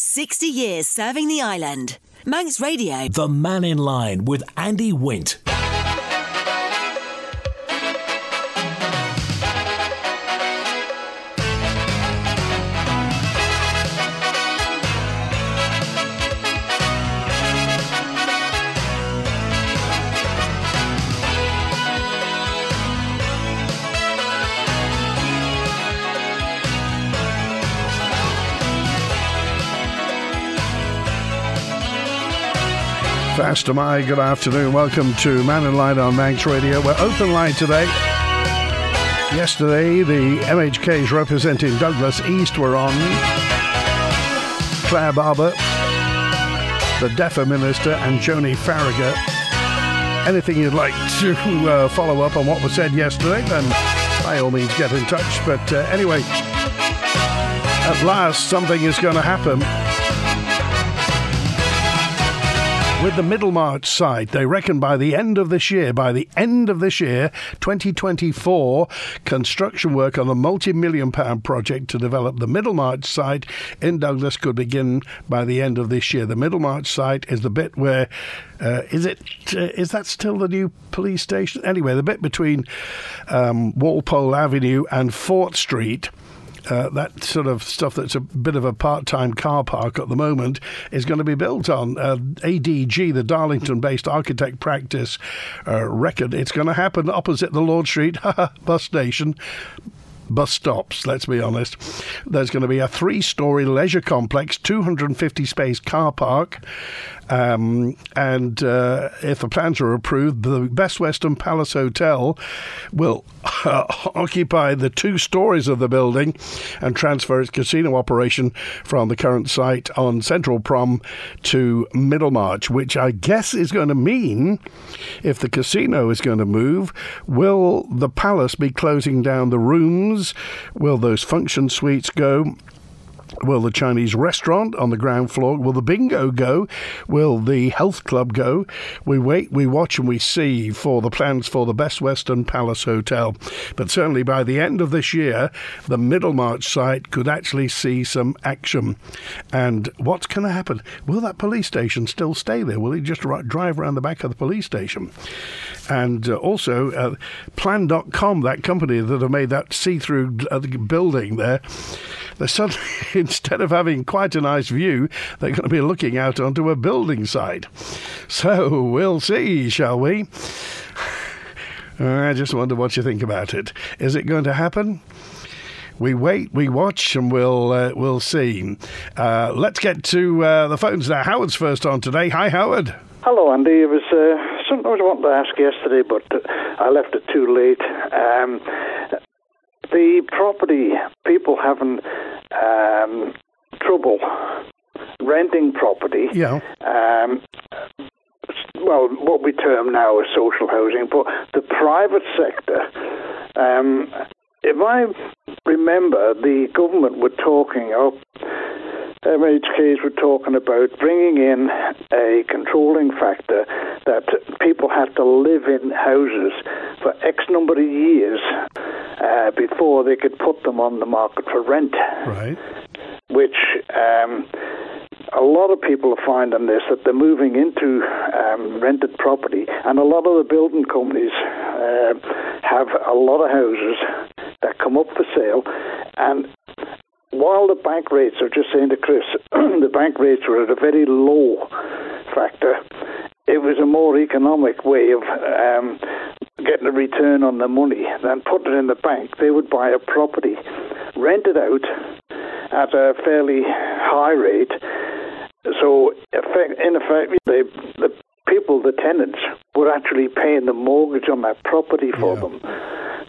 60 years serving the island. Manx Radio. The Mannin Line with Andy Wint. Pastor Mai, good afternoon. Welcome to Mannin Line on Manx Radio. We're open line today. Yesterday, the MHKs representing Douglas East were on. Claire Barber, the DEFA Minister, and Joni Farragher. Anything you'd like to follow up on what was said yesterday, then by all means get in touch. But anyway, at last something is going to happen. With the Middlemarch side, they reckon by the end of this year, 2024, construction work on the multi-million pound project to develop the Middlemarch site in Douglas could begin by the end of this year. The Middlemarch site is the bit where, is that still the new police station? Anyway, the bit between Walpole Avenue and 4th Street. That sort of stuff that's a bit of a part-time car park at the moment is going to be built on. ADG, the Darlington-based architect practice, reckon it's going to happen opposite the Lord Street bus station. Bus stops, let's be honest. There's going to be a 3-storey leisure complex, 250-space car park, and if the plans are approved, the Best Western Palace Hotel will occupy the 2 storeys of the building and transfer its casino operation from the current site on Central Prom to Middlemarch, which I guess is going to mean, if the casino is going to move, will the palace be closing down the rooms? Will those function suites go? Will the Chinese restaurant on the ground floor? Will the bingo go? Will the health club go? We wait, we watch and we see for the plans for the Best Western Palace Hotel. But certainly by the end of this year, the Middlemarch site could actually see some action. And what's going to happen? Will that police station still stay there? Will it just drive around the back of the police station? And also, Plan.com, that company that have made that see-through building there, they're suddenly... Instead of having quite a nice view, they're going to be looking out onto a building site. So we'll see, shall we? I just wonder what you think about it. Is it going to happen? We wait, we watch, and we'll see. Let's get to the phones now. Howard's first on today. Hi, Howard. Hello, Andy. It was something I wanted to ask yesterday, but I left it too late. The property people having trouble renting property. Yeah. Well, what we term now as social housing, but the private sector. If I remember, the government were talking up. MHKs were talking about bringing in a controlling factor that people had to live in houses for X number of years before they could put them on the market for rent. Right. Which a lot of people are finding this, that they're moving into rented property, and a lot of the building companies have a lot of houses that come up for sale, and while the bank rates, I was just saying to Chris, the bank rates were at a very low factor, it was a more economic way of getting a return on the money than putting it in the bank. They would buy a property, rent it out at a fairly high rate. So in effect, the people, the tenants, were actually paying the mortgage on that property for them.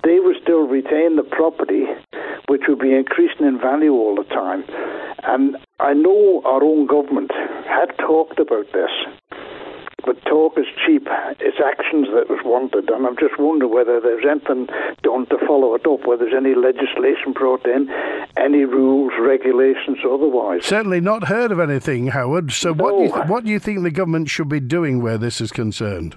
They would still retain the property, which would be increasing in value all the time. And I know our own government had talked about this, but talk is cheap. It's actions that was wanted, and I'm just wondering whether there's anything done to follow it up, whether there's any legislation brought in, any rules, regulations, otherwise. Certainly not heard of anything, Howard. So no. What do you think the government should be doing where this is concerned?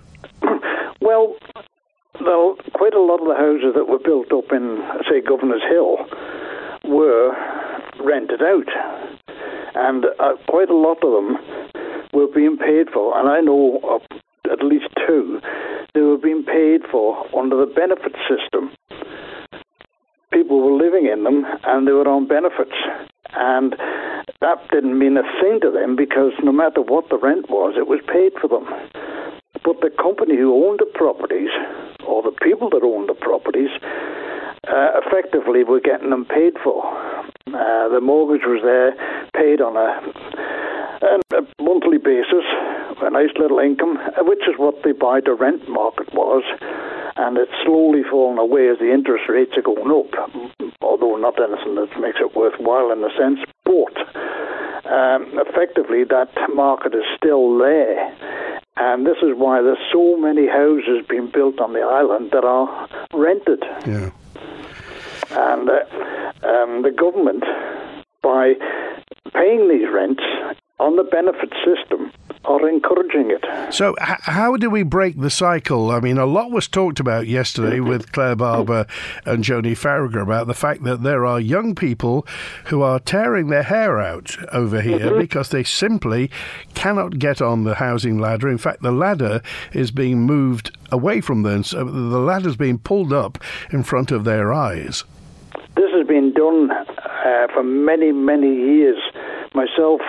Well, quite a lot of the houses that were built up in, say, Governor's Hill were rented out. and quite a lot of them were being paid for, and I know of at least two, they were being paid for under the benefit system. People were living in them and they were on benefits, and that didn't mean a thing to them because no matter what the rent was, it was paid for them. But the company who owned the properties, or the people that owned the properties, effectively were getting them paid for. The mortgage was there, paid on a monthly basis, a nice little income, which is what the buy-to-rent market was, and it's slowly fallen away as the interest rates are going up, although not anything that makes it worthwhile in a sense, but effectively that market is still there. And this is why there's so many houses being built on the island that are rented. Yeah. And the government, by paying these rents on the benefit system, are encouraging it. So how do we break the cycle? I mean, a lot was talked about yesterday with Claire Barber and Joni Farragher about the fact that there are young people who are tearing their hair out over here because they simply cannot get on the housing ladder. In fact, the ladder is being moved away from them. So the ladder's being pulled up in front of their eyes. This has been done for many, many years. Myself,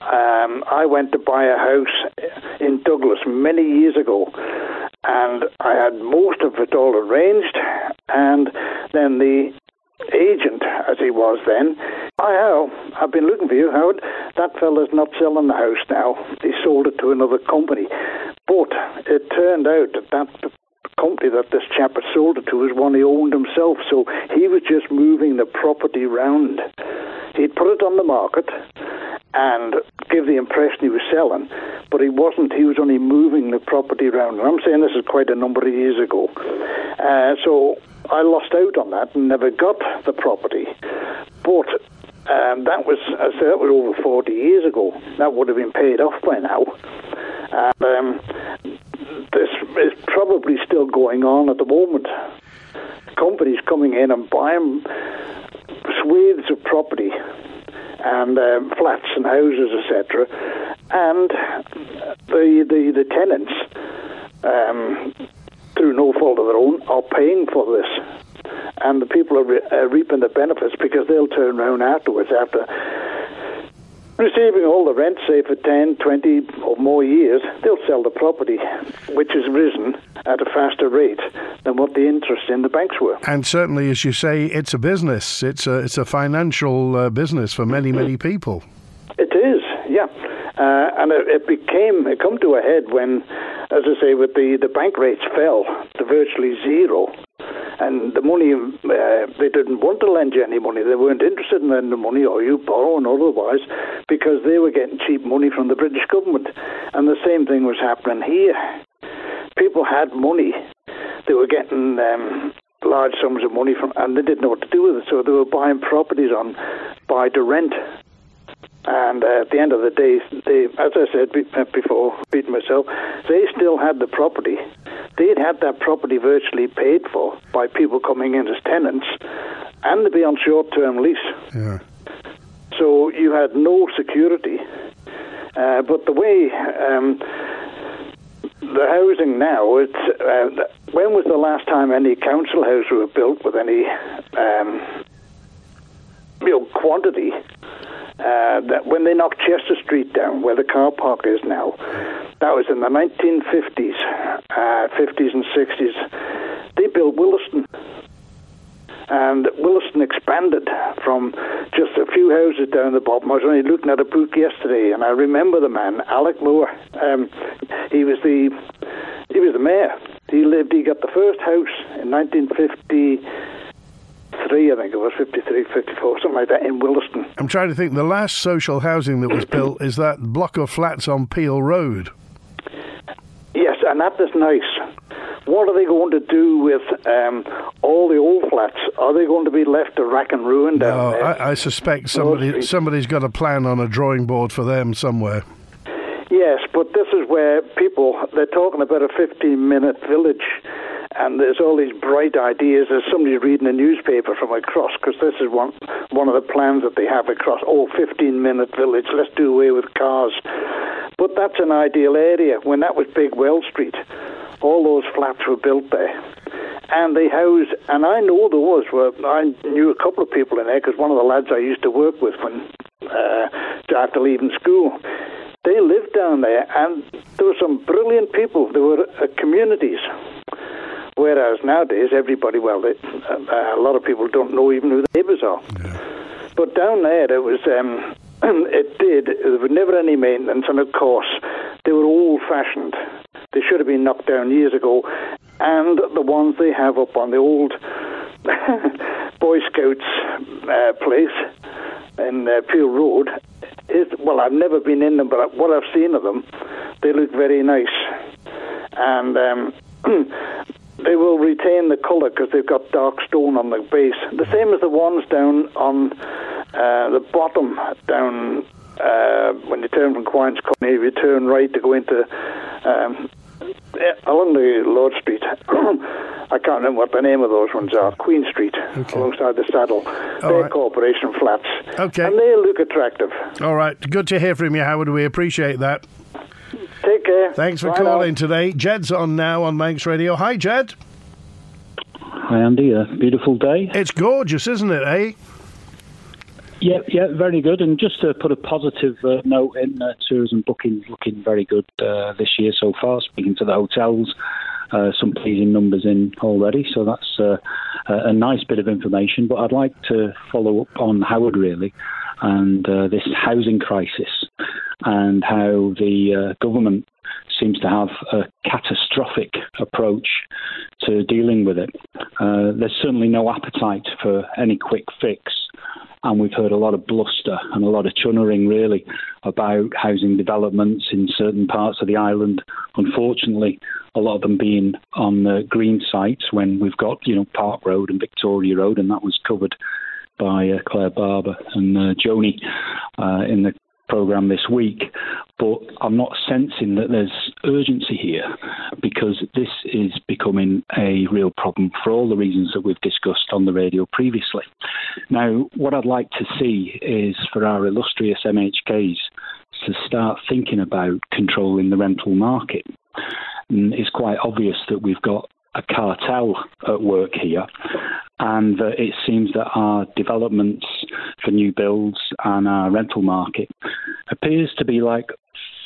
I went to buy a house in Douglas many years ago, and I had most of it all arranged, and then the agent, as he was then, I've been looking for you, Howard. That fella's not selling the house now. He sold it to another company. But it turned out that company that this chap had sold it to was one he owned himself, so he was just moving the property round. He'd put it on the market and give the impression he was selling, but he wasn't. He was only moving the property round. And I'm saying this is quite a number of years ago. So I lost out on that and never got the property. But that was over 40 years ago. That would have been paid off by now. And this is probably still going on at the moment. Companies coming in and buying swathes of property and flats and houses, etc. And the tenants, through no fault of their own, are paying for this. And the people are reaping the benefits because they'll turn around afterwards after receiving all the rent, say, for 10, 20 or more years, they'll sell the property, which has risen at a faster rate than what the interest in the banks were. And certainly, as you say, it's a business. It's a financial business for many, many people. It is, yeah. And it come to a head when, as I say, with the bank rates fell to virtually zero. And the money, they didn't want to lend you any money. They weren't interested in lending money, or you borrowing otherwise, because they were getting cheap money from the British government. And the same thing was happening here. People had money. They were getting large sums of money, and they didn't know what to do with it. So they were buying properties on buy-to-rent. And at the end of the day, they, as I said before, beating myself, they still had the property. They'd had that property virtually paid for by people coming in as tenants, and they'd be on short-term lease. Yeah. So you had no security. But the way the housing now, it's when was the last time any council house were built with any quantity? That when they knocked Chester Street down, where the car park is now, that was in the 1950s, 50s and 60s. They built Williston. And Williston expanded from just a few houses down the bottom. I was only looking at a book yesterday, and I remember the man, Alec Moore. He was the mayor. He got the first house in 1953, I think it was, 53, 54, something like that, in Williston. I'm trying to think, the last social housing that was built is that block of flats on Peel Road. Yes, and that is nice. What are they going to do with all the old flats? Are they going to be left to rack and ruin down there? I suspect somebody's got a plan on a drawing board for them somewhere. Yes, but this is where people, they're talking about a 15-minute village. and there's all these bright ideas. There's somebody reading a newspaper from across, because this is one of the plans that they have across, 15-minute village, let's do away with cars. But that's an ideal area. When that was Big Well Street, all those flats were built there. And they housed, and I know there was, I knew a couple of people in there, because one of the lads I used to work with when after leaving school, they lived down there, and there were some brilliant people. There were communities. Whereas nowadays, everybody, a lot of people don't know even who the neighbours are. Yeah. But down there, it was... there was never any maintenance, and of course, they were old-fashioned. They should have been knocked down years ago, and the ones they have up on the old Boy Scouts place in Peel Road, I've never been in them, but what I've seen of them, they look very nice. And they will retain the colour because they've got dark stone on the base. The same as the ones down on the bottom, down when you turn from Quine's Corner, if you turn right to go into along the Lord Street. I can't remember what the name of those ones are. Queen Street, okay. Alongside the saddle. They're right. Corporation Flats. Okay. And they look attractive. All right. Good to hear from you, Howard. We appreciate that. Take care. Thanks for calling today. Jed's on now on Manx Radio. Hi, Jed. Hi, Andy. A beautiful day. It's gorgeous, isn't it, eh? Yeah, very good. And just to put a positive note in, tourism bookings looking very good this year so far. Speaking to the hotels, some pleasing numbers in already. So that's a nice bit of information. But I'd like to follow up on Howard, really, and this housing crisis and how the government seems to have a catastrophic approach to dealing with it. There's certainly no appetite for any quick fix. And we've heard a lot of bluster and a lot of chunnering, really, about housing developments in certain parts of the island. Unfortunately, a lot of them being on the green sites when we've got, Park Road and Victoria Road, and that was covered by Claire Barber and Joni in the programme this week. But I'm not sensing that there's urgency here, because this is becoming a real problem for all the reasons that we've discussed on the radio previously. Now, what I'd like to see is for our illustrious MHKs to start thinking about controlling the rental market. And it's quite obvious that we've got a cartel at work here, and it seems that our developments for new builds and our rental market appears to be like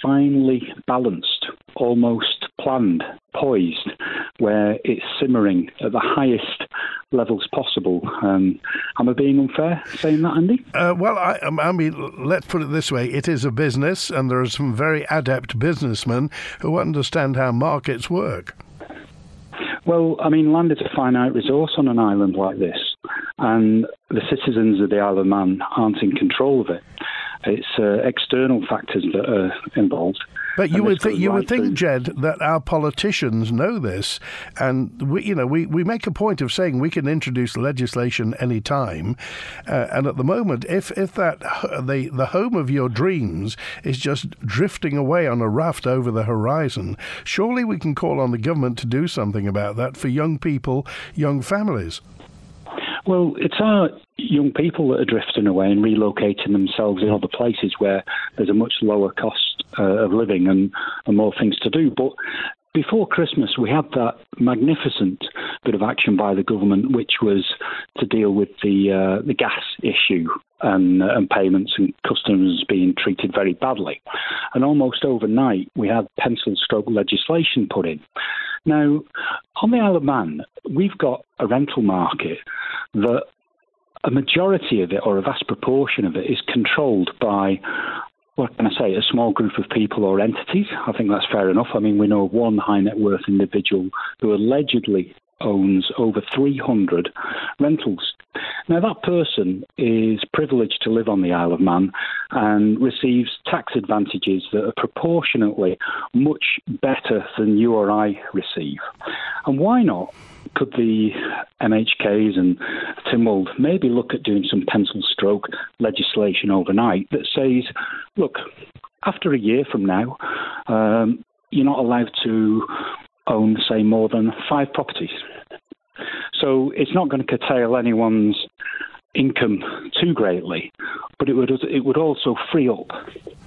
finely balanced, almost planned, poised, where it's simmering at the highest levels possible. Am I being unfair saying that, Andy? Let's put it this way. It is a business, and there are some very adept businessmen who understand how markets work. Well, land is a finite resource on an island like this, and the citizens of the Isle of Man aren't in control of it. It's external factors that are involved. But you would think, Jed, that our politicians know this, and we make a point of saying we can introduce legislation any time, and at the moment, if that the home of your dreams is just drifting away on a raft over the horizon, surely we can call on the government to do something about that for young people, young families. Well, it's our young people that are drifting away and relocating themselves in other places where there's a much lower cost of living and more things to do. But before Christmas, we had that magnificent bit of action by the government, which was to deal with the gas issue and payments and customers being treated very badly. And almost overnight, we had pencil-stroke legislation put in. Now, on the Isle of Man, we've got a rental market that a majority of it, or a vast proportion of it, is controlled by, a small group of people or entities. I think that's fair enough. We know of one high net worth individual who allegedly owns over 300 rentals. Now, that person is privileged to live on the Isle of Man and receives tax advantages that are proportionately much better than you or I receive. And why not? Could the MHKs and Timwald maybe look at doing some pencil stroke legislation overnight that says, look, after a year from now, you're not allowed to own, say, more than 5 properties. So it's not going to curtail anyone's income too greatly, but it would also free up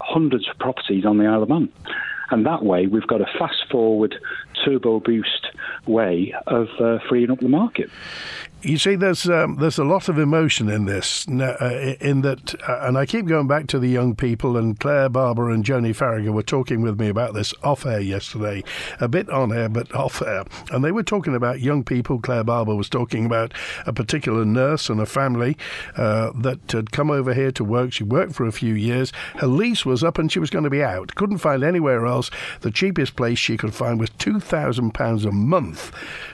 hundreds of properties on the Isle of Man. And that way, we've got a fast-forward, turbo-boost way of freeing up the market. You see, there's a lot of emotion in this, in that, and I keep going back to the young people, and Claire Barber and Joni Farragher were talking with me about this off-air yesterday, a bit on-air, but off-air, and they were talking about young people. Claire Barber was talking about a particular nurse and a family that had come over here to work. She worked for a few years. Her lease was up and she was going to be out. Couldn't find anywhere else. The cheapest place she could find was £2,000 a month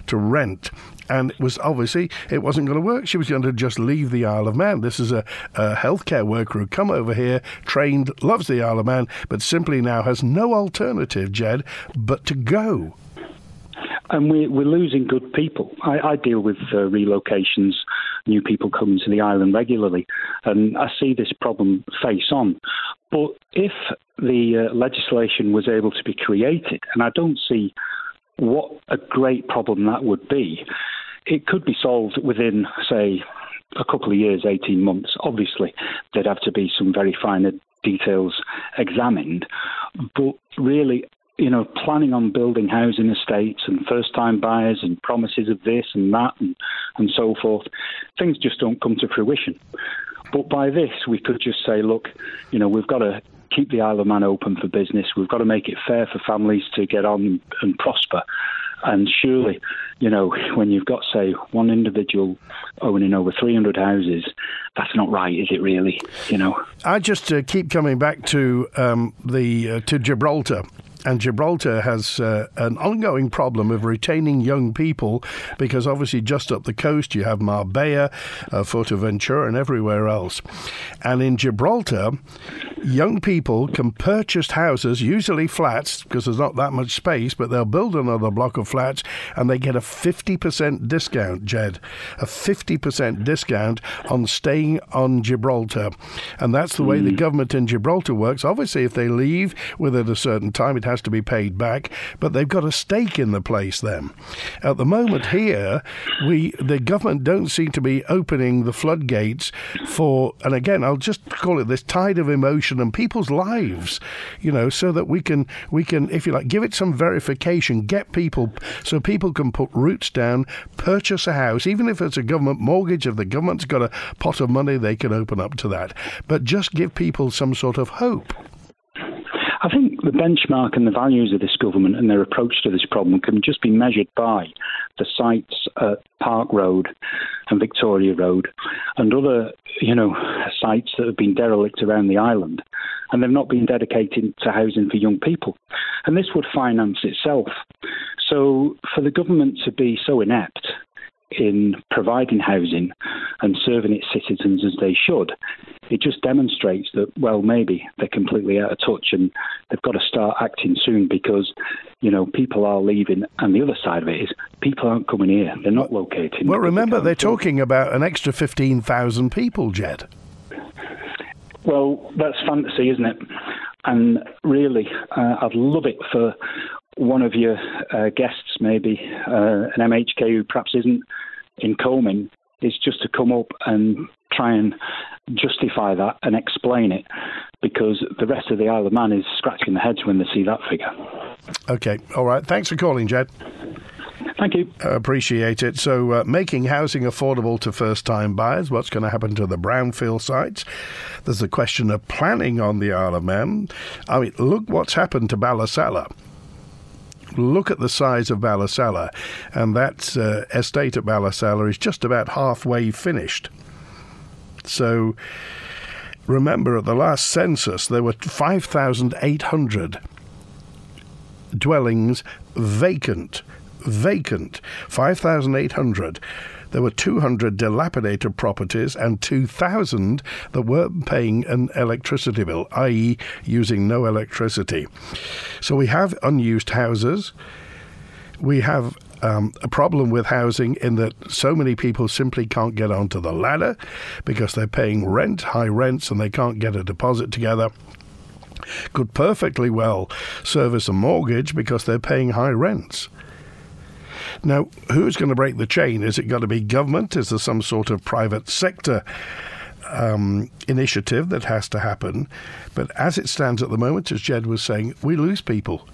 to rent. And it was obviously, it wasn't going to work. She was going to just leave the Isle of Man. This is a healthcare worker who come over here, trained, loves the Isle of Man, but simply now has no alternative, Jed, but to go. And we're losing good people. I deal with relocations. New people come to the island regularly, and I see this problem face on. But if the legislation was able to be created, and I don't see what a great problem that would be. It could be solved within, say, a couple of years, 18 months. Obviously, there'd have to be some very finer details examined. But really, you know, planning on building housing estates and first-time buyers and promises of this and that and so forth, things just don't come to fruition. But by this, we could just say, look, you know, we've got to keep the Isle of Man open for business. We've got to make it fair for families to get on and prosper. And surely, you know, when you've got, say, one individual owning over 300 houses, that's not right, is it really? You know, I just keep coming back to to Gibraltar. And Gibraltar has an ongoing problem of retaining young people, because obviously just up the coast you have Marbella, Fuerteventura and everywhere else. And in Gibraltar, young people can purchase houses, usually flats, because there's not that much space, but they'll build another block of flats and they get a 50% discount, Jed. A 50% discount on staying on Gibraltar. And that's the way the government in Gibraltar works. Obviously, if they leave within a certain time, it has to be paid back, but they've got a stake in the place then. At the moment here, the government don't seem to be opening the floodgates for, and again, I'll just call it this tide of emotion and people's lives, you know, so that we can, if you like, give it some verification, get people, so people can put roots down, purchase a house, even if it's a government mortgage. If the government's got a pot of money, they can open up to that. But just give people some sort of hope. I think the benchmark and the values of this government and their approach to this problem can just be measured by the sites at Park Road and Victoria Road and other, you know, sites that have been derelict around the island, and they've not been dedicated to housing for young people. And this would finance itself. So for the government to be so inept in providing housing and serving its citizens as they should, it just demonstrates that, well, maybe they're completely out of touch and they've got to start acting soon, because, you know, people are leaving. And the other side of it is people aren't coming here. They're not locating. Well, remember, they're talking about an extra 15,000 people, Jed. Well, that's fantasy, isn't it? And really, I'd love it for one of your guests, maybe an MHK who perhaps isn't in Coleman, is just to come up and try and justify that and explain it, because the rest of the Isle of Man is scratching their heads when they see that figure. Okay, all right. Thanks for calling, Jed. Thank you. Appreciate it. So making housing affordable to first-time buyers, what's going to happen to the brownfield sites? There's the question of planning on the Isle of Man. I mean, look what's happened to Ballasalla. Look at the size of Ballasalla, and that estate at Ballasalla is just about halfway finished. So remember, at the last census there were 5,800 dwellings vacant, 5,800. There were 200 dilapidated properties and 2,000 that weren't paying an electricity bill, i.e. using no electricity. So we have unused houses. We have a problem with housing in that so many people simply can't get onto the ladder because they're paying rent, high rents, and they can't get a deposit together. Could perfectly well service a mortgage because they're paying high rents. Now, who's going to break the chain? Is it going to be government? Is there some sort of private sector initiative that has to happen? But as it stands at the moment, as Jed was saying, we lose people.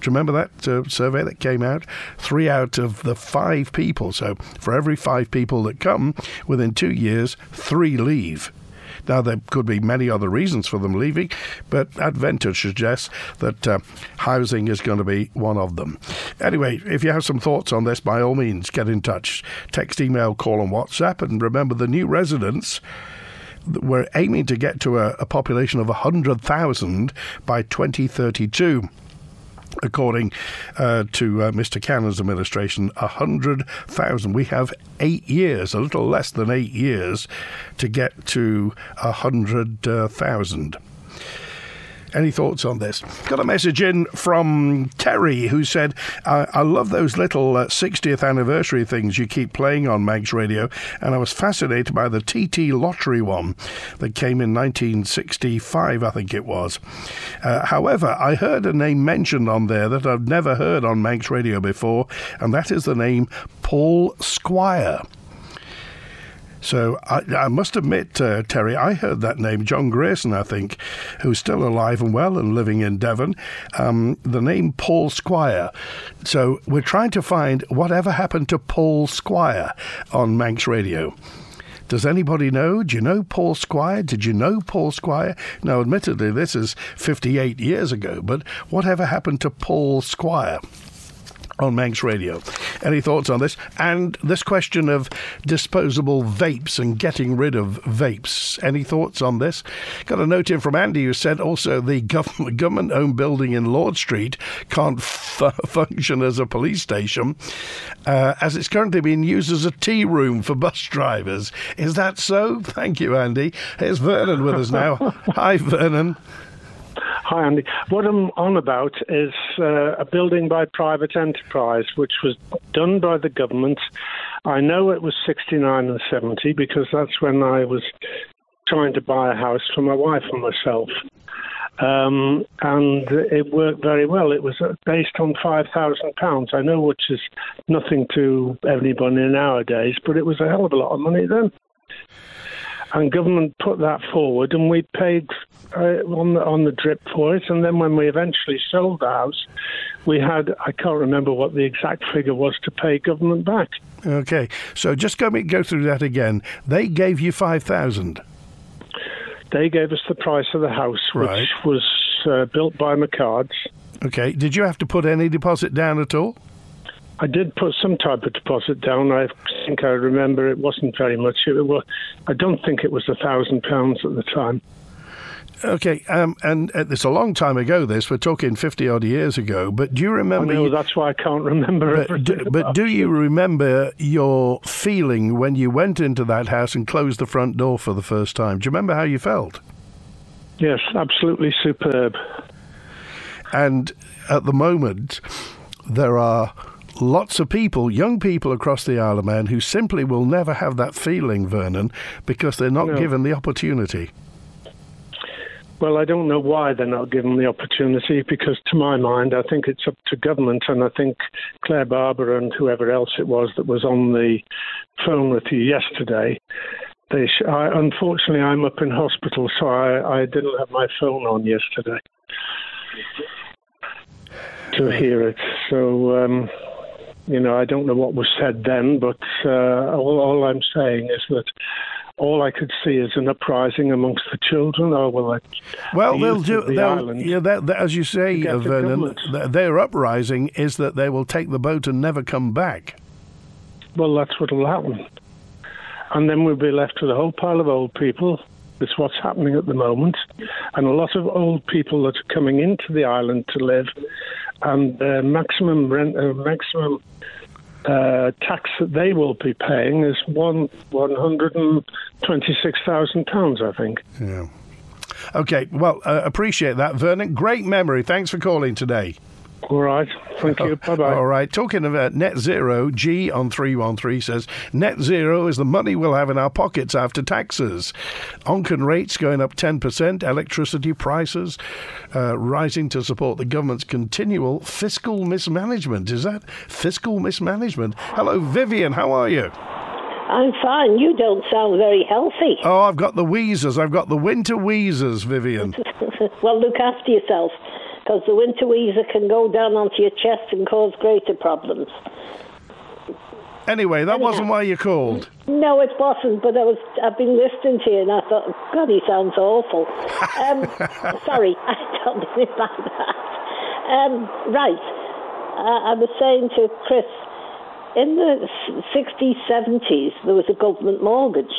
Do you remember that survey that came out? 3 out of the 5 people. So for every 5 people that come, within 2 years, 3 leave. Now, there could be many other reasons for them leaving, but Advantage suggests that housing is going to be one of them. Anyway, if you have some thoughts on this, by all means, get in touch. Text, email, call and WhatsApp. And remember, the new residents, we're aiming to get to a population of 100,000 by 2032. According to Mr. Cannan's administration, 100,000. We have 8 years, a little less than 8 years, to get to 100,000. Any thoughts on this? Got a message in from Terry, who said, I love those little 60th anniversary things you keep playing on Manx Radio, and I was fascinated by the TT Lottery one that came in 1965, I think it was. However, I heard a name mentioned on there that I've never heard on Manx Radio before, and that is the name Paul Squire. So I must admit, Terry, I heard that name, John Grayson, I think, who's still alive and well and living in Devon, the name Paul Squire. So we're trying to find whatever happened to Paul Squire on Manx Radio. Does anybody know? Do you know Paul Squire? Did you know Paul Squire? Now, admittedly, this is 58 years ago, but whatever happened to Paul Squire on Manx Radio? Any thoughts on this? And this question of disposable vapes and getting rid of vapes. Any thoughts on this? Got a note in from Andy, who said also the government-owned building in Lord Street can't function as a police station as it's currently being used as a tea room for bus drivers. Is that so? Thank you, Andy. Here's Vernon with us now. Hi, Vernon. Hi, Andy. What I'm on about is a building by private enterprise, which was done by the government. I know it was 69 and 70 because that's when I was trying to buy a house for my wife and myself. And it worked very well. It was based on £5,000, I know, which is nothing to anybody nowadays, but it was a hell of a lot of money then. And government put that forward, and we paid on the drip for it. And then when we eventually sold the house, we had, I can't remember what the exact figure was to pay government back. Okay, so just go through that again. They gave you $5,000. They gave us the price of the house, which was built by McCards. Okay, did you have to put any deposit down at all? I did put some type of deposit down. I think I remember it wasn't very much. I don't think it was £1,000 at the time. Okay, and it's a long time ago, this. We're talking 50-odd years ago. But do you remember... I know, that's why I can't remember everything. But do you remember your feeling when you went into that house and closed the front door for the first time? Do you remember how you felt? Yes, absolutely superb. And at the moment, there are lots of people, young people across the Isle of Man, who simply will never have that feeling, Vernon, because they're not given the opportunity. Well, I don't know why they're not given the opportunity, because to my mind, I think it's up to government, and I think Claire Barber and whoever else it was that was on the phone with you yesterday, unfortunately, I'm up in hospital, so I didn't have my phone on yesterday to hear it. So... I don't know what was said then, but all I'm saying is that all I could see is an uprising amongst the children. As you say, Vernon, their uprising is that they will take the boat and never come back. Well, that's what will happen. And then we'll be left with a whole pile of old people. That's what's happening at the moment. And a lot of old people that are coming into the island to live, and the maximum tax that they will be paying is £126,000, I think. Yeah. Okay, well, appreciate that, Vernon. Great memory. Thanks for calling today. All right. Thank you. Bye-bye. All right. Talking about net zero, G on 313 says, net zero is the money we'll have in our pockets after taxes. Onken rates going up 10%, electricity prices rising to support the government's continual fiscal mismanagement. Is that fiscal mismanagement? Hello, Vivian. How are you? I'm fine. You don't sound very healthy. Oh, I've got the wheezers. I've got the winter wheezers, Vivian. Well, look after yourself, because the winter wheezer can go down onto your chest and cause greater problems. Anyway, that wasn't why you called. No, it wasn't, but I've been listening to you and I thought, God, he sounds awful. Sorry, I don't mean by that. Right, I was saying to Chris, in the 60s, 70s, there was a government mortgage,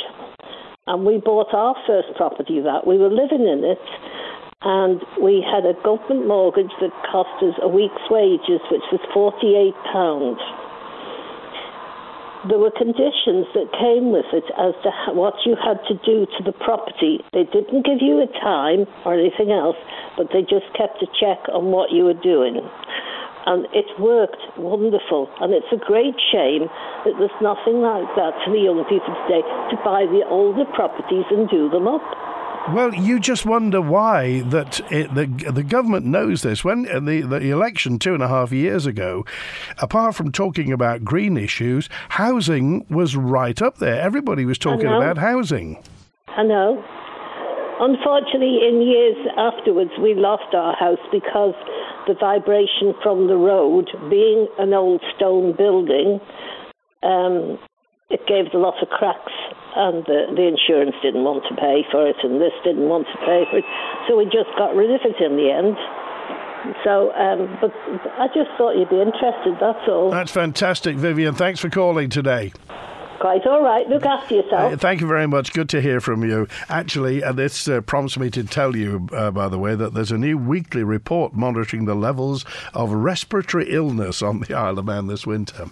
and we bought our first property that we were living in it, and we had a government mortgage that cost us a week's wages, which was £48. There were conditions that came with it as to what you had to do to the property. They didn't give you a time or anything else, but they just kept a check on what you were doing. And it worked wonderful. And it's a great shame that there's nothing like that for the young people today, to buy the older properties and do them up. Well, you just wonder why the government knows this. When the election 2.5 years ago, apart from talking about green issues, housing was right up there. Everybody was talking about housing. I know. Unfortunately, in years afterwards, we lost our house because the vibration from the road, being an old stone building, it gave it a lot of cracks, and the insurance didn't want to pay for it, and this didn't want to pay for it, so we just got rid of it in the end. So, but I just thought you'd be interested, that's all. That's fantastic, Vivian. Thanks for calling today. Quite all right. Look after yourself. Thank you very much. Good to hear from you. Actually, this prompts me to tell you, by the way, that there's a new weekly report monitoring the levels of respiratory illness on the Isle of Man this winter.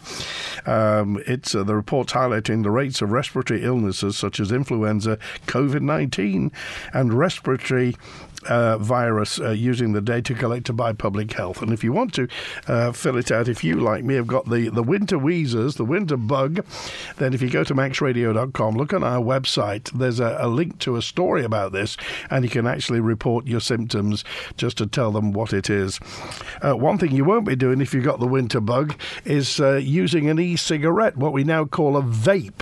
It's the report's highlighting the rates of respiratory illnesses such as influenza, COVID-19 and respiratory virus, using the data collected by Public Health. And if you want to fill it out, if you, like me, have got the winter wheezers, the winter bug, then if you go to manxradio.com, look on our website, there's a link to a story about this, and you can actually report your symptoms just to tell them what it is. One thing you won't be doing if you've got the winter bug is using an e-cigarette, what we now call a vape.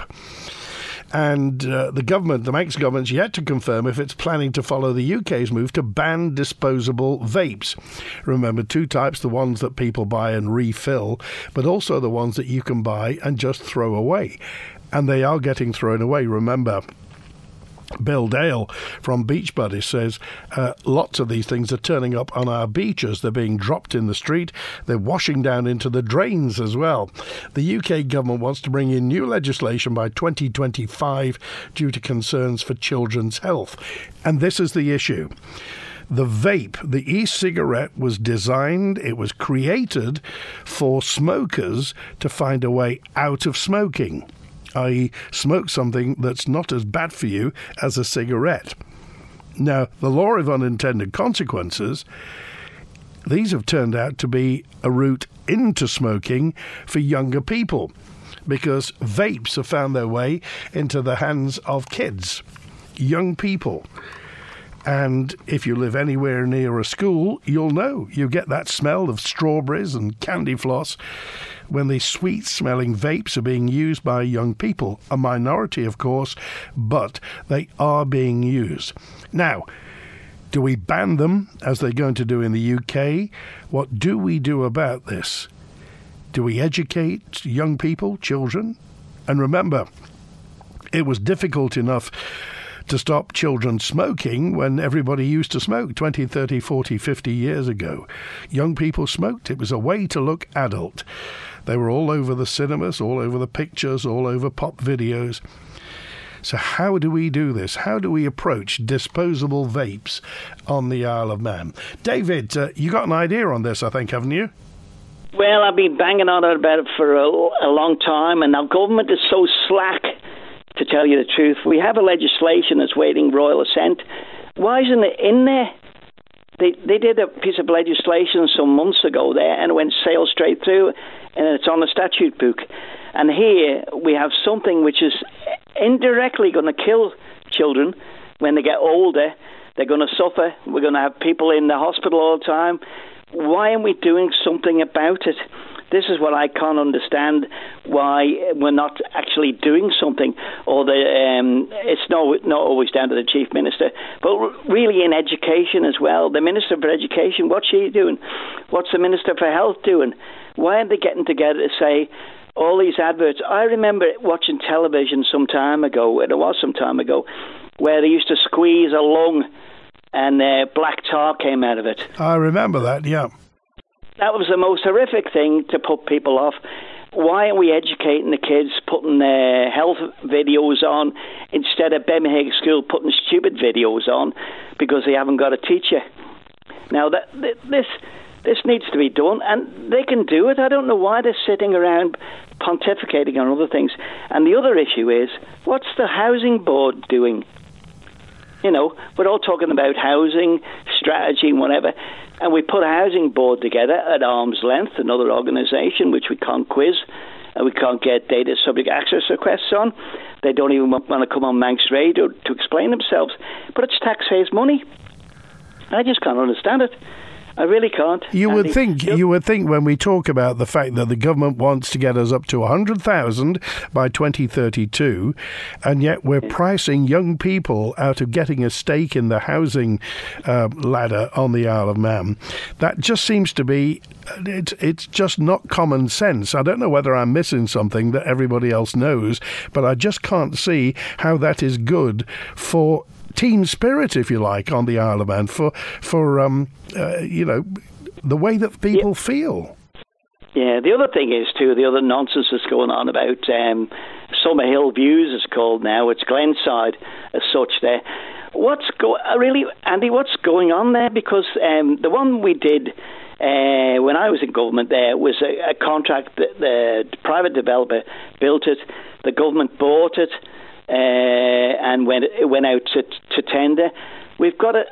And the government, the Manx government's yet to confirm if it's planning to follow the UK's move to ban disposable vapes. Remember, two types, the ones that people buy and refill, but also the ones that you can buy and just throw away. And they are getting thrown away, remember. Bill Dale from Beachbody says lots of these things are turning up on our beaches. They're being dropped in the street. They're washing down into the drains as well. The UK government wants to bring in new legislation by 2025 due to concerns for children's health. And this is the issue. The vape, the e-cigarette, was designed, it was created for smokers to find a way out of smoking, i.e. smoke something that's not as bad for you as a cigarette. Now, the law of unintended consequences, these have turned out to be a route into smoking for younger people because vapes have found their way into the hands of kids, young people. And if you live anywhere near a school, you'll know. You get that smell of strawberries and candy floss when the sweet-smelling vapes are being used by young people. A minority, of course, but they are being used. Now, do we ban them, as they're going to do in the UK? What do we do about this? Do we educate young people, children? And remember, it was difficult enough to stop children smoking when everybody used to smoke 20, 30, 40, 50 years ago. Young people smoked. It was a way to look adult. They were all over the cinemas, all over the pictures, all over pop videos. So how do we do this? How do we approach disposable vapes on the Isle of Man? David, you got an idea on this, I think, haven't you? Well, I've been banging on about it for a long time, and our government is so slack. To tell you the truth, we have a legislation that's waiting royal assent. Why isn't it in there? They did a piece of legislation some months ago there, and it went sail straight through, and it's on the statute book. And here we have something which is indirectly going to kill children when they get older. They're going to suffer. We're going to have people in the hospital all the time. Why aren't we doing something about it? This is what I can't understand, why we're not actually doing something. Or it's not always down to the Chief Minister, but really in education as well. The Minister for Education, what's she doing? What's the Minister for Health doing? Why aren't they getting together to say all these adverts? I remember watching television some time ago, and it was some time ago, where they used to squeeze a lung and black tar came out of it. I remember that, yeah. That was the most horrific thing to put people off. Why are we educating the kids, putting their health videos on, instead of Birmingham School putting stupid videos on because they haven't got a teacher? Now, this needs to be done, and they can do it. I don't know why they're sitting around pontificating on other things. And the other issue is, what's the housing board doing? You know, we're all talking about housing strategy and whatever, and we put a housing board together at arm's length, another organisation which we can't quiz, and we can't get data subject access requests on. They don't even want to come on Manx Radio to explain themselves. But it's taxpayers' money. I just can't understand it. I really can't. You would think when we talk about the fact that the government wants to get us up to 100,000 by 2032, and yet we're pricing young people out of getting a stake in the housing ladder on the Isle of Man. That just seems to be, it's just not common sense. I don't know whether I'm missing something that everybody else knows, but I just can't see how that is good for team spirit, if you like, on the Isle of Man, for the way that people feel. Yeah, the other thing is, too, the other nonsense that's going on about Summerhill Views, it's called now, it's Glenside as such there. What's going on there? Because the one we did when I was in government there was a contract that the private developer built it, the government bought it, and when it went out to tender. We've got a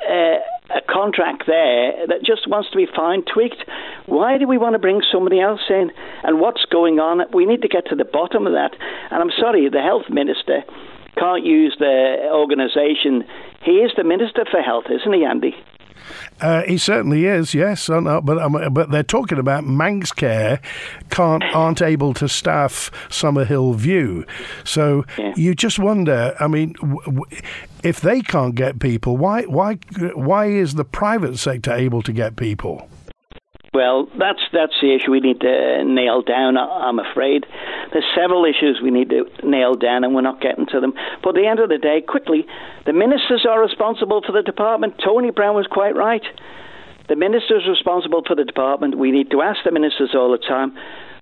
contract there that just wants to be fine-tweaked. Why do we want to bring somebody else in? And what's going on? We need to get to the bottom of that. And I'm sorry, the health minister can't use the organisation. He is the Minister for Health, isn't he, Andy? He certainly is, yes. But they're talking about Manx Care aren't able to staff Summerhill View. So you just wonder, I mean, if they can't get people, why is the private sector able to get people? Well, that's the issue we need to nail down, I'm afraid. There's several issues we need to nail down, and we're not getting to them. But at the end of the day, quickly, the ministers are responsible for the department. Tony Brown was quite right. The minister's responsible for the department. We need to ask the ministers all the time,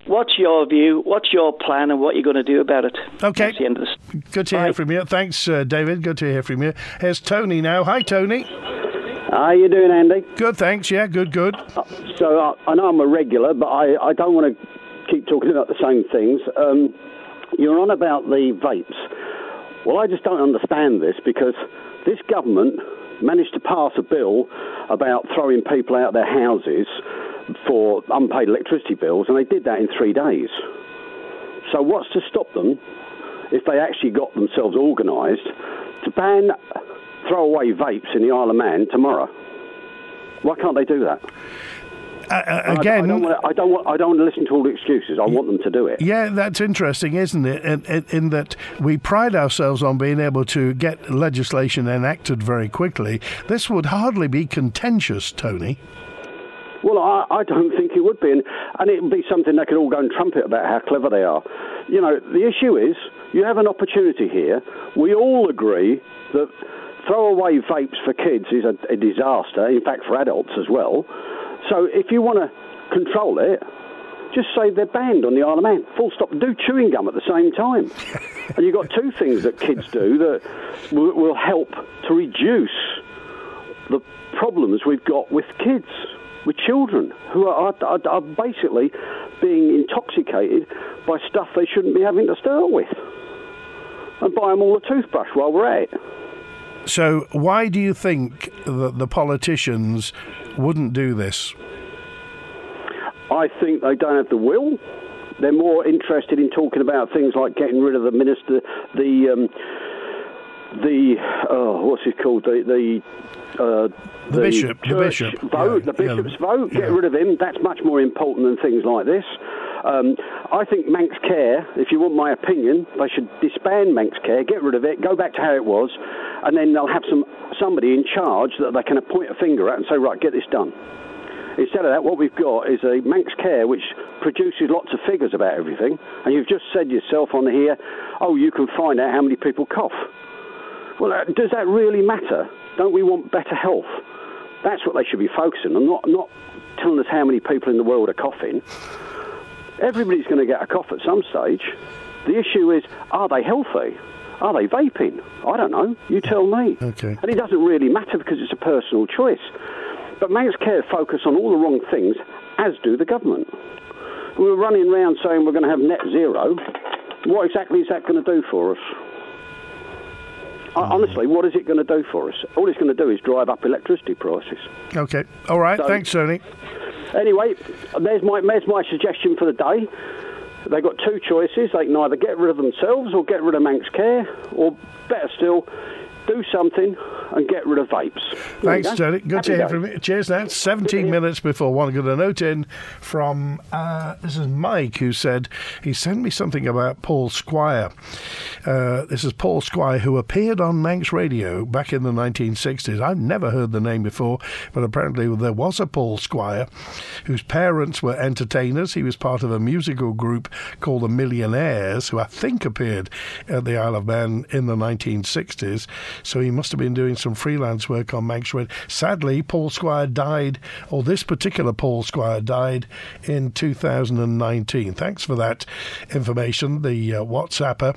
what's your view, what's your plan, and what you're going to do about it? Okay. That's the end of this. Good to hear from you. Thanks, David. Good to hear from you. Here's Tony now. Hi, Tony. How you doing, Andy? Good, thanks. Yeah, good. So I know I'm a regular, but I don't want to keep talking about the same things. You're on about the vapes. Well, I just don't understand this, because this government managed to pass a bill about throwing people out of their houses for unpaid electricity bills, and they did that in 3 days. So what's to stop them, if they actually got themselves organised, to ban throwaway vapes in the Isle of Man tomorrow? Why can't they do that? Again, I don't want to listen to all the excuses. I want them to do it. Yeah, that's interesting, isn't it? In that we pride ourselves on being able to get legislation enacted very quickly. This would hardly be contentious, Tony. Well, I don't think it would be, and it would be something they could all go and trumpet about how clever they are. You know, the issue is you have an opportunity here. We all agree that throwaway vapes for kids is a disaster, in fact for adults as well. So if you want to control it, just say they're banned on the Isle of Man. Full stop. Do chewing gum at the same time. And you've got two things that kids do that will help to reduce the problems we've got with kids, with children, who are basically being intoxicated by stuff they shouldn't be having to start with. And buy them all a toothbrush while we're at it. So why do you think that the politicians wouldn't do this? I think they don't have the will. They're more interested in talking about things like getting rid of the minister, the bishop's vote, get rid of him. That's much more important than things like this. I think Manx Care, if you want my opinion, they should disband Manx Care, get rid of it, go back to how it was, and then they'll have somebody in charge that they can point a finger at and say, right, get this done. Instead of that, what we've got is a Manx Care which produces lots of figures about everything, and you've just said yourself on here, oh, you can find out how many people cough. Well, does that really matter? Don't we want better health? That's what they should be focusing on, not telling us how many people in the world are coughing. Everybody's going to get a cough at some stage. The issue is, are they healthy? Are they vaping? I don't know. You tell me. Okay. And it doesn't really matter because it's a personal choice. But Manx Care focus on all the wrong things, as do the government. We were running around saying we're going to have net zero. What exactly is that going to do for us? Honestly, what is it going to do for us? All it's going to do is drive up electricity prices. Okay. All right. So, thanks, Tony. Anyway, there's my suggestion for the day. They've got two choices. They can either get rid of themselves or get rid of Manx Care, or better still, do something and get rid of vapes. Thanks, Tony. Good to hear from you. Cheers, Nat. 17 minutes before one. Got a note in from, this is Mike, who said he sent me something about Paul Squire. This is Paul Squire, who appeared on Manx Radio back in the 1960s. I've never heard the name before, but apparently there was a Paul Squire whose parents were entertainers. He was part of a musical group called the Millionaires, who I think appeared at the Isle of Man in the 1960s. So he must have been doing some freelance work on Manx Radio. Sadly, Paul Squire died, or this particular Paul Squire died in 2019. Thanks for that information, the WhatsApper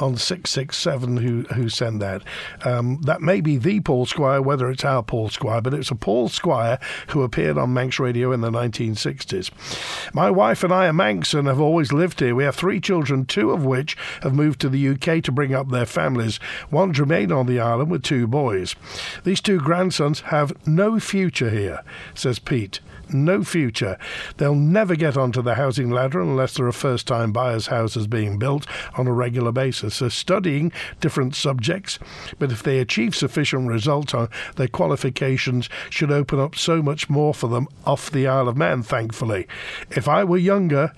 on 667 who sent that. That may be the Paul Squire, whether it's our Paul Squire, but it's a Paul Squire who appeared on Manx Radio in the 1960s. My wife and I are Manx and have always lived here. We have three children, two of which have moved to the UK to bring up their families. One's remained on the island with two boys. These two grandsons have no future here, says Pete. No future. They'll never get onto the housing ladder unless there are first-time buyers' houses being built on a regular basis. They're studying different subjects, but if they achieve sufficient results, their qualifications should open up so much more for them off the Isle of Man, thankfully. If I were younger,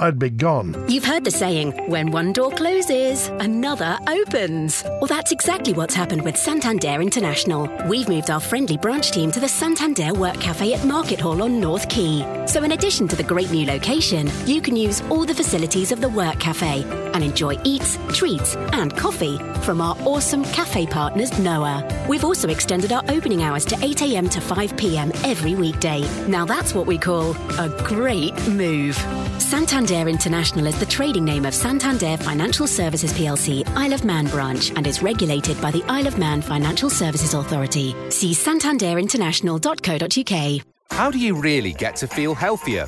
I'd be gone. You've heard the saying, when one door closes, another opens. Well, that's exactly what's happened with Santander International. We've moved our friendly branch team to the Santander Work Cafe at Market Hall on North Quay. So in addition to the great new location, you can use all the facilities of the Work Cafe and enjoy eats, treats and coffee from our awesome cafe partners, NOAH. We've also extended our opening hours to 8 a.m. to 5 p.m. every weekday. Now that's what we call a great move. Santander International is the trading name of Santander Financial Services plc, Isle of Man branch, and is regulated by the Isle of Man Financial Services Authority. See santanderinternational.co.uk. How do you really get to feel healthier?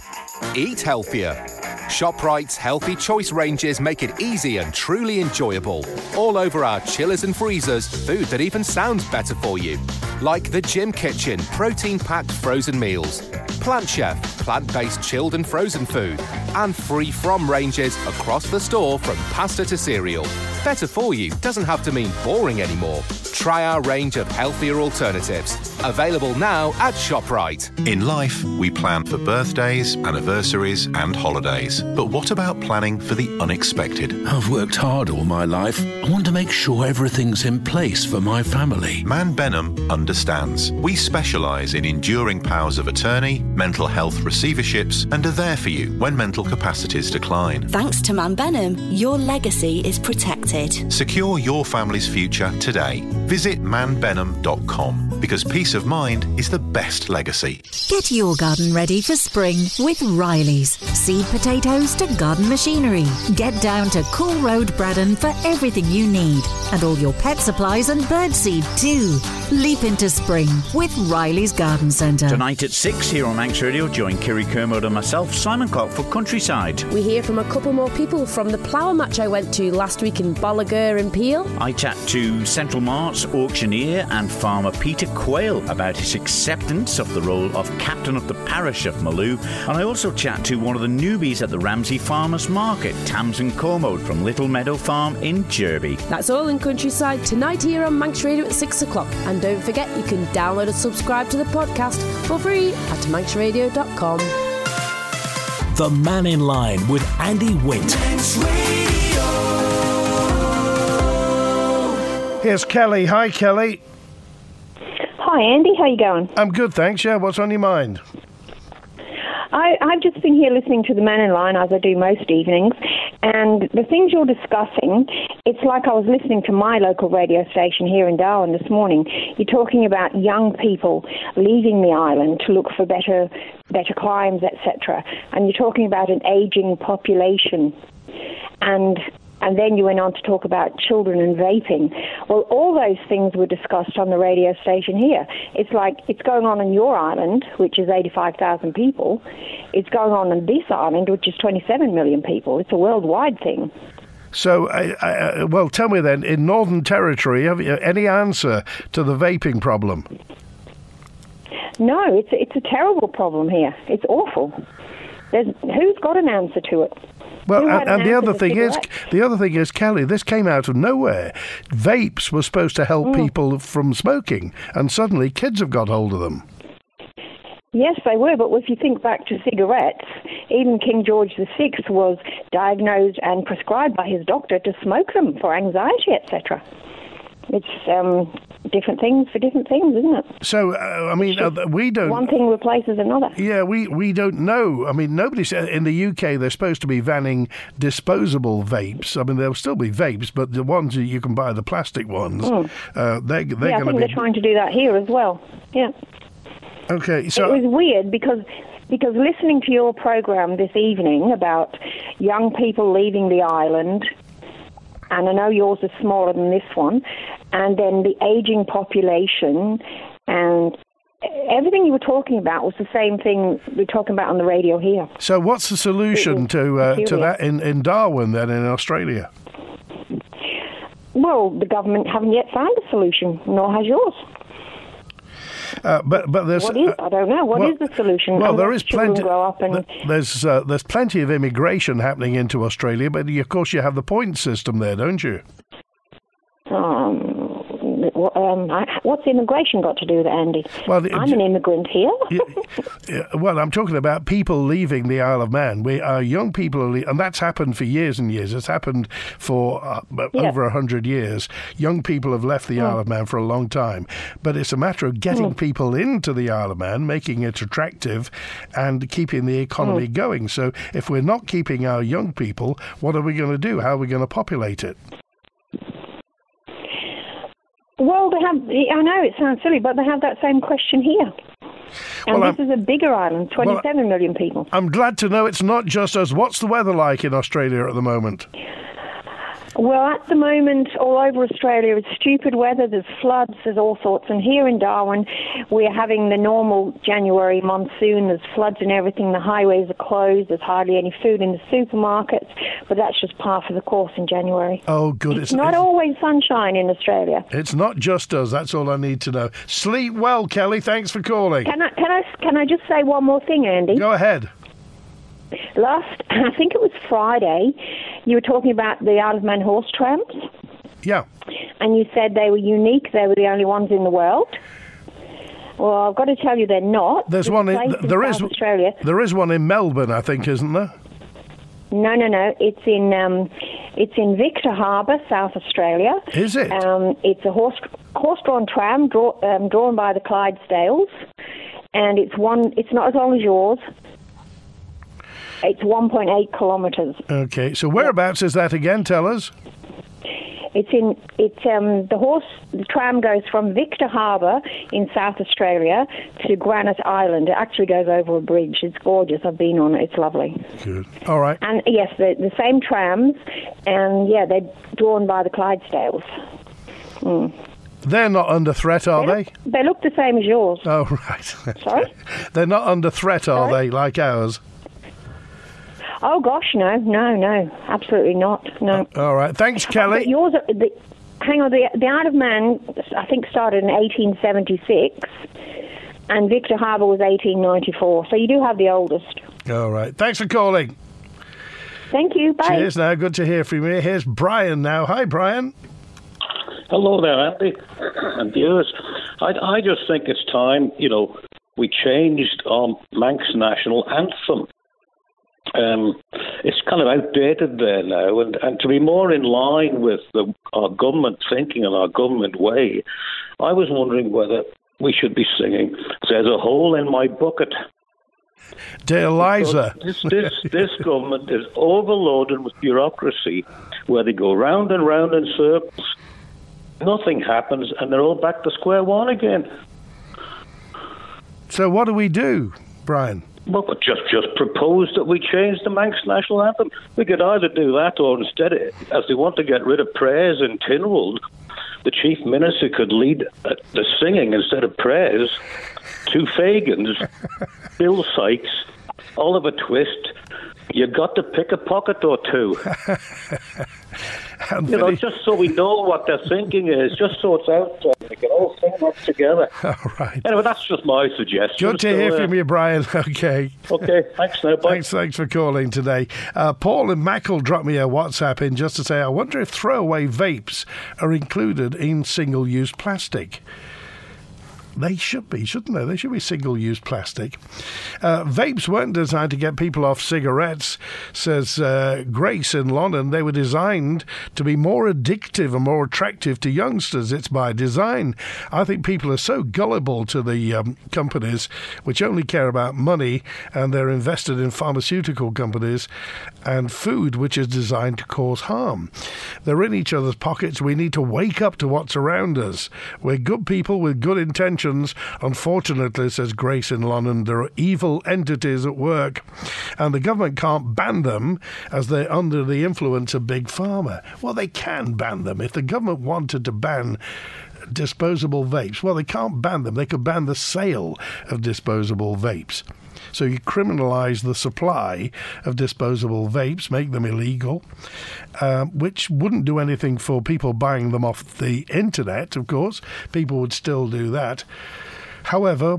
Eat healthier. ShopRite's healthy choice ranges make it easy and truly enjoyable. All over our chillers and freezers, food that even sounds better for you. Like the Gym Kitchen protein-packed frozen meals, Plant Chef plant-based chilled and frozen food, and free from ranges across the store from pasta to cereal. Better for you doesn't have to mean boring anymore. Try our range of healthier alternatives. Available now at ShopRite. In life, we plan for birthdays, anniversaries and holidays. But what about planning for the unexpected? I've worked hard all my life. I want to make sure everything's in place for my family. Man Benham understands. We specialise in enduring powers of attorney, mental health receiverships, and are there for you when mental capacities decline. Thanks to Man Benham, your legacy is protected. Secure your family's future today. Visit manbenham.com. because peace of mind is the best legacy. Get your garden ready for spring with Riley's. Seed potatoes to garden machinery. Get down to Cool Road, Braddon for everything you need. And all your pet supplies and birdseed too. Leap into spring with Riley's Garden Centre. Tonight at 6 here on Manx Radio, join Kiri Kermode and myself, Simon Clark, for Countryside. We hear from a couple more people from the plough match I went to last week in Ballasalla in Peel. I chat to Central Mart's auctioneer and farmer Peter Quayle about his acceptance of the role of captain of the parish of Maloo. And I also chat to one of the newbies at the Ramsey Farmers Market, Tamsin Cormode from Little Meadow Farm in Derby. That's all in Countryside tonight here on Manx Radio at 6 o'clock. And don't forget you can download and subscribe to the podcast for free at manxradio.com. The Mannin Line with Andy Witt. Manx Radio. Here's Kelly. Hi, Kelly. Hi, Andy. How you going? I'm good, thanks. Yeah, what's on your mind? I've just been here listening to the Mannin Line, as I do most evenings, and the things you're discussing, it's like I was listening to my local radio station here in Darwin this morning. You're talking about young people leaving the island to look for better climes, etc. And you're talking about an ageing population. And then you went on to talk about children and vaping. Well, all those things were discussed on the radio station here. It's like it's going on your island, which is 85,000 people. It's going on this island, which is 27 million people. It's a worldwide thing. So, well, tell me then, in Northern Territory, have you any answer to the vaping problem? No, it's a terrible problem here. It's awful. Who's got an answer to it? Well, and the other thing is, Kelly, this came out of nowhere. Vapes were supposed to help people from smoking, and suddenly kids have got hold of them. Yes, they were, but if you think back to cigarettes, even King George VI was diagnosed and prescribed by his doctor to smoke them for anxiety, etc. It's different things for different things, isn't it? So, I mean, we don't... One thing replaces another. Yeah, we don't know. I mean, nobody's... In the UK, they're supposed to be banning disposable vapes. I mean, there'll still be vapes, but the ones that you can buy, the plastic ones, they're going to be... I think they're trying to do that here as well. Yeah. Okay, so... It was weird because listening to your programme this evening about young people leaving the island... And I know yours is smaller than this one. And then the ageing population and everything you were talking about was the same thing we're talking about on the radio here. So what's the solution to that in Darwin then in Australia? Well, the government haven't yet found a solution, nor has yours. But there's what is? I don't know. What is the solution? Well, there is plenty. Grow up and... There's plenty of immigration happening into Australia, but of course you have the point system there, don't you? What's immigration got to do with it, Andy? Well, I'm an immigrant here. Well, I'm talking about people leaving the Isle of Man. We are young people, and that's happened for years and years. It's happened for over 100 years. Young people have left the Isle of Man for a long time. But it's a matter of getting people into the Isle of Man, making it attractive, and keeping the economy going. So if we're not keeping our young people, what are we going to do? How are we going to populate it? Well, I know it sounds silly, but they have that same question here. And well, this is a bigger island, 27 million people. I'm glad to know it's not just us. What's the weather like in Australia at the moment? Well, at the moment, all over Australia, it's stupid weather. There's floods, there's all sorts. And here in Darwin, we're having the normal January monsoon. There's floods and everything. The highways are closed. There's hardly any food in the supermarkets. But that's just par for the course in January. Oh, good. It's not always sunshine in Australia. It's not just us. That's all I need to know. Sleep well, Kelly. Thanks for calling. Can I just say one more thing, Andy? Go ahead. Last, I think it was Friday, you were talking about the Isle of Man horse trams. Yeah. And you said they were unique, they were the only ones in the world. Well, I've got to tell you they're not. There's one in South Australia. There is one in Melbourne, I think, isn't there? No. It's in Victor Harbour, South Australia. Is it? It's a horse-drawn tram drawn by the Clydesdales. And it's not as long as yours. It's 1.8 kilometres. Okay, so whereabouts is that again? Tell us. The tram goes from Victor Harbour in South Australia to Granite Island. It actually goes over a bridge. It's gorgeous. I've been on it. It's lovely. Good. All right. And yes, the same trams, and yeah, they're drawn by the Clydesdales. Mm. They're not under threat, are they? They look the same as yours. Oh, right. Sorry? They're not under threat, are they, like ours? Oh, gosh, no. Absolutely not, no. All right. Thanks, Kelly. But yours, the Art of Man, I think, started in 1876, and Victor Harbour was 1894. So you do have the oldest. All right. Thanks for calling. Thank you. Bye. Cheers now. Good to hear from you. Here's Brian now. Hi, Brian. Hello there, Andy and viewers. I just think it's time, we changed our Manx national anthem. It's kind of outdated there now, and to be more in line with our government thinking and our government way, I was wondering whether we should be singing, "There's a hole in my bucket." Dear Liza. This government is overloaded with bureaucracy, where they go round and round in circles. Nothing happens, and they're all back to square one again. So what do we do, Brian? Well, just propose that we change the Manx national anthem. We could either do that, or instead, as they want to get rid of prayers in Tynwald, the Chief Minister could lead the singing instead of prayers to Fagans, Bill Sykes, Oliver Twist. You got to pick a pocket or two. Just so we know what their thinking is, just so it's out there, we can all think up together. All right. Anyway, that's just my suggestion. Good to hear from you, Brian. Okay. Okay, thanks now, bye. Thanks for calling today. Paul and Mackle dropped me a WhatsApp in just to say, I wonder if throwaway vapes are included in single-use plastic. They should be, shouldn't they? They should be single-use plastic. Vapes weren't designed to get people off cigarettes, says Grace in London. They were designed to be more addictive and more attractive to youngsters. It's by design. I think people are so gullible to the companies which only care about money, and they're invested in pharmaceutical companies and food which is designed to cause harm. They're in each other's pockets. We need to wake up to what's around us. We're good people with good intentions. Unfortunately, says Grace in London, there are evil entities at work, and the government can't ban them as they're under the influence of Big Pharma. Well, they can ban them. If the government wanted to ban disposable vapes, well, they can't ban them. They could ban the sale of disposable vapes. So you criminalise the supply of disposable vapes, make them illegal, which wouldn't do anything for people buying them off the internet, of course. People would still do that. However,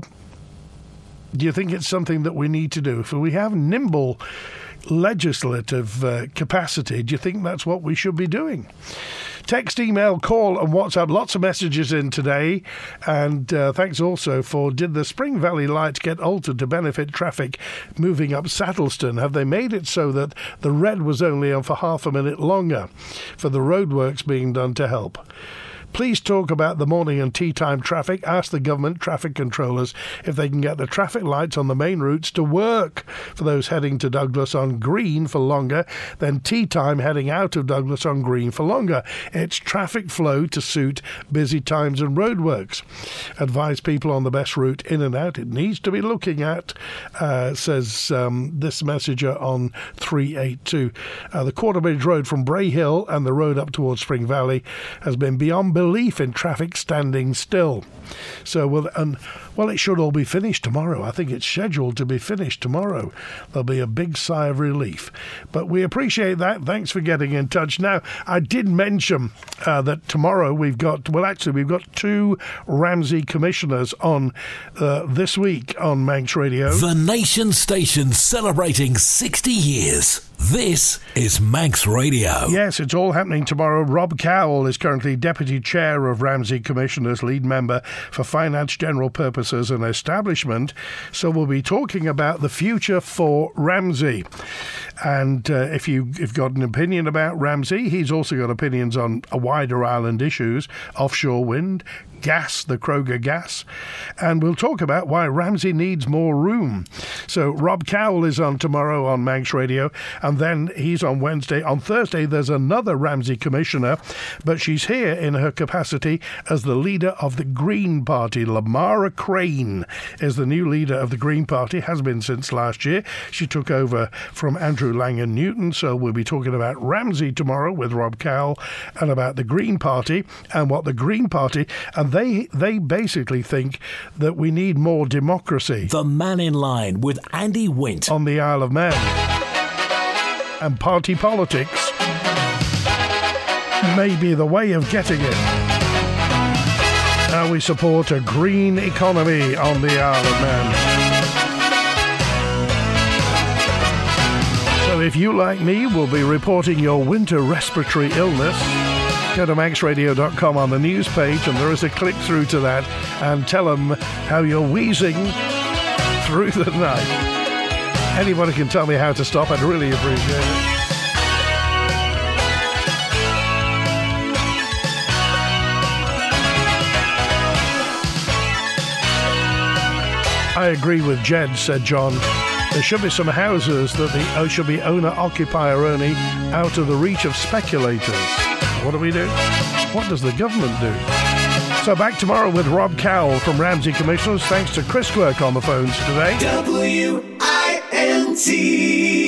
do you think it's something that we need to do? If we have nimble legislative capacity, do you think that's what we should be doing? Text, email, call and WhatsApp. Lots of messages in today. And thanks also for, did the Spring Valley lights get altered to benefit traffic moving up Sattleston? Have they made it so that the red was only on for half a minute longer for the roadworks being done to help? Please talk about the morning and tea time traffic. Ask the government traffic controllers if they can get the traffic lights on the main routes to work for those heading to Douglas on green for longer, then tea time heading out of Douglas on green for longer. It's traffic flow to suit busy times and roadworks. Advise people on the best route in and out. It needs to be looking at, says this messenger on 382. The Quarterbridge Road from Bray Hill and the road up towards Spring Valley has been beyond belief in traffic standing still. So, well, it should all be finished tomorrow. I think it's scheduled to be finished tomorrow. There'll be a big sigh of relief. But we appreciate that. Thanks for getting in touch. Now, I did mention that tomorrow we've got two Ramsey commissioners on this week on Manx Radio. The Nation Station celebrating 60 years. This is Manx Radio. Yes, it's all happening tomorrow. Rob Cowell is currently Deputy Chair of Ramsey Commissioners, lead member for Finance, General Purposes and Establishment. So we'll be talking about the future for Ramsey. And if you've got an opinion about Ramsey, he's also got opinions on wider island issues, offshore wind, gas, the Kroger gas, and we'll talk about why Ramsey needs more room. So Rob Cowell is on tomorrow on Manx Radio, and then he's on Wednesday. On Thursday, there's another Ramsey commissioner, but she's here in her capacity as the leader of the Green Party. Lamara Crane is the new leader of the Green Party, has been since last year. She took over from Andrew Langan Newton, so we'll be talking about Ramsey tomorrow with Rob Cowell and about the Green Party and what the Green Party, and they basically think that we need more democracy. The Mannin Line with Andy Wint on the Isle of Man. And party politics may be the way of getting it. How we support a green economy on the Isle of Man. So if you, like me, will be reporting your winter respiratory illness, go to manxradio.com on the news page, and there is a click through to that, and tell them how you're wheezing through the night. Anybody can tell me how to stop, I'd really appreciate it. I agree with Jed, said John. There should be some houses that should be owner-occupier only, out of the reach of speculators. What do we do? What does the government do? So back tomorrow with Rob Cowell from Ramsey Commissioners. Thanks to Chris Quirk on the phones today. WINT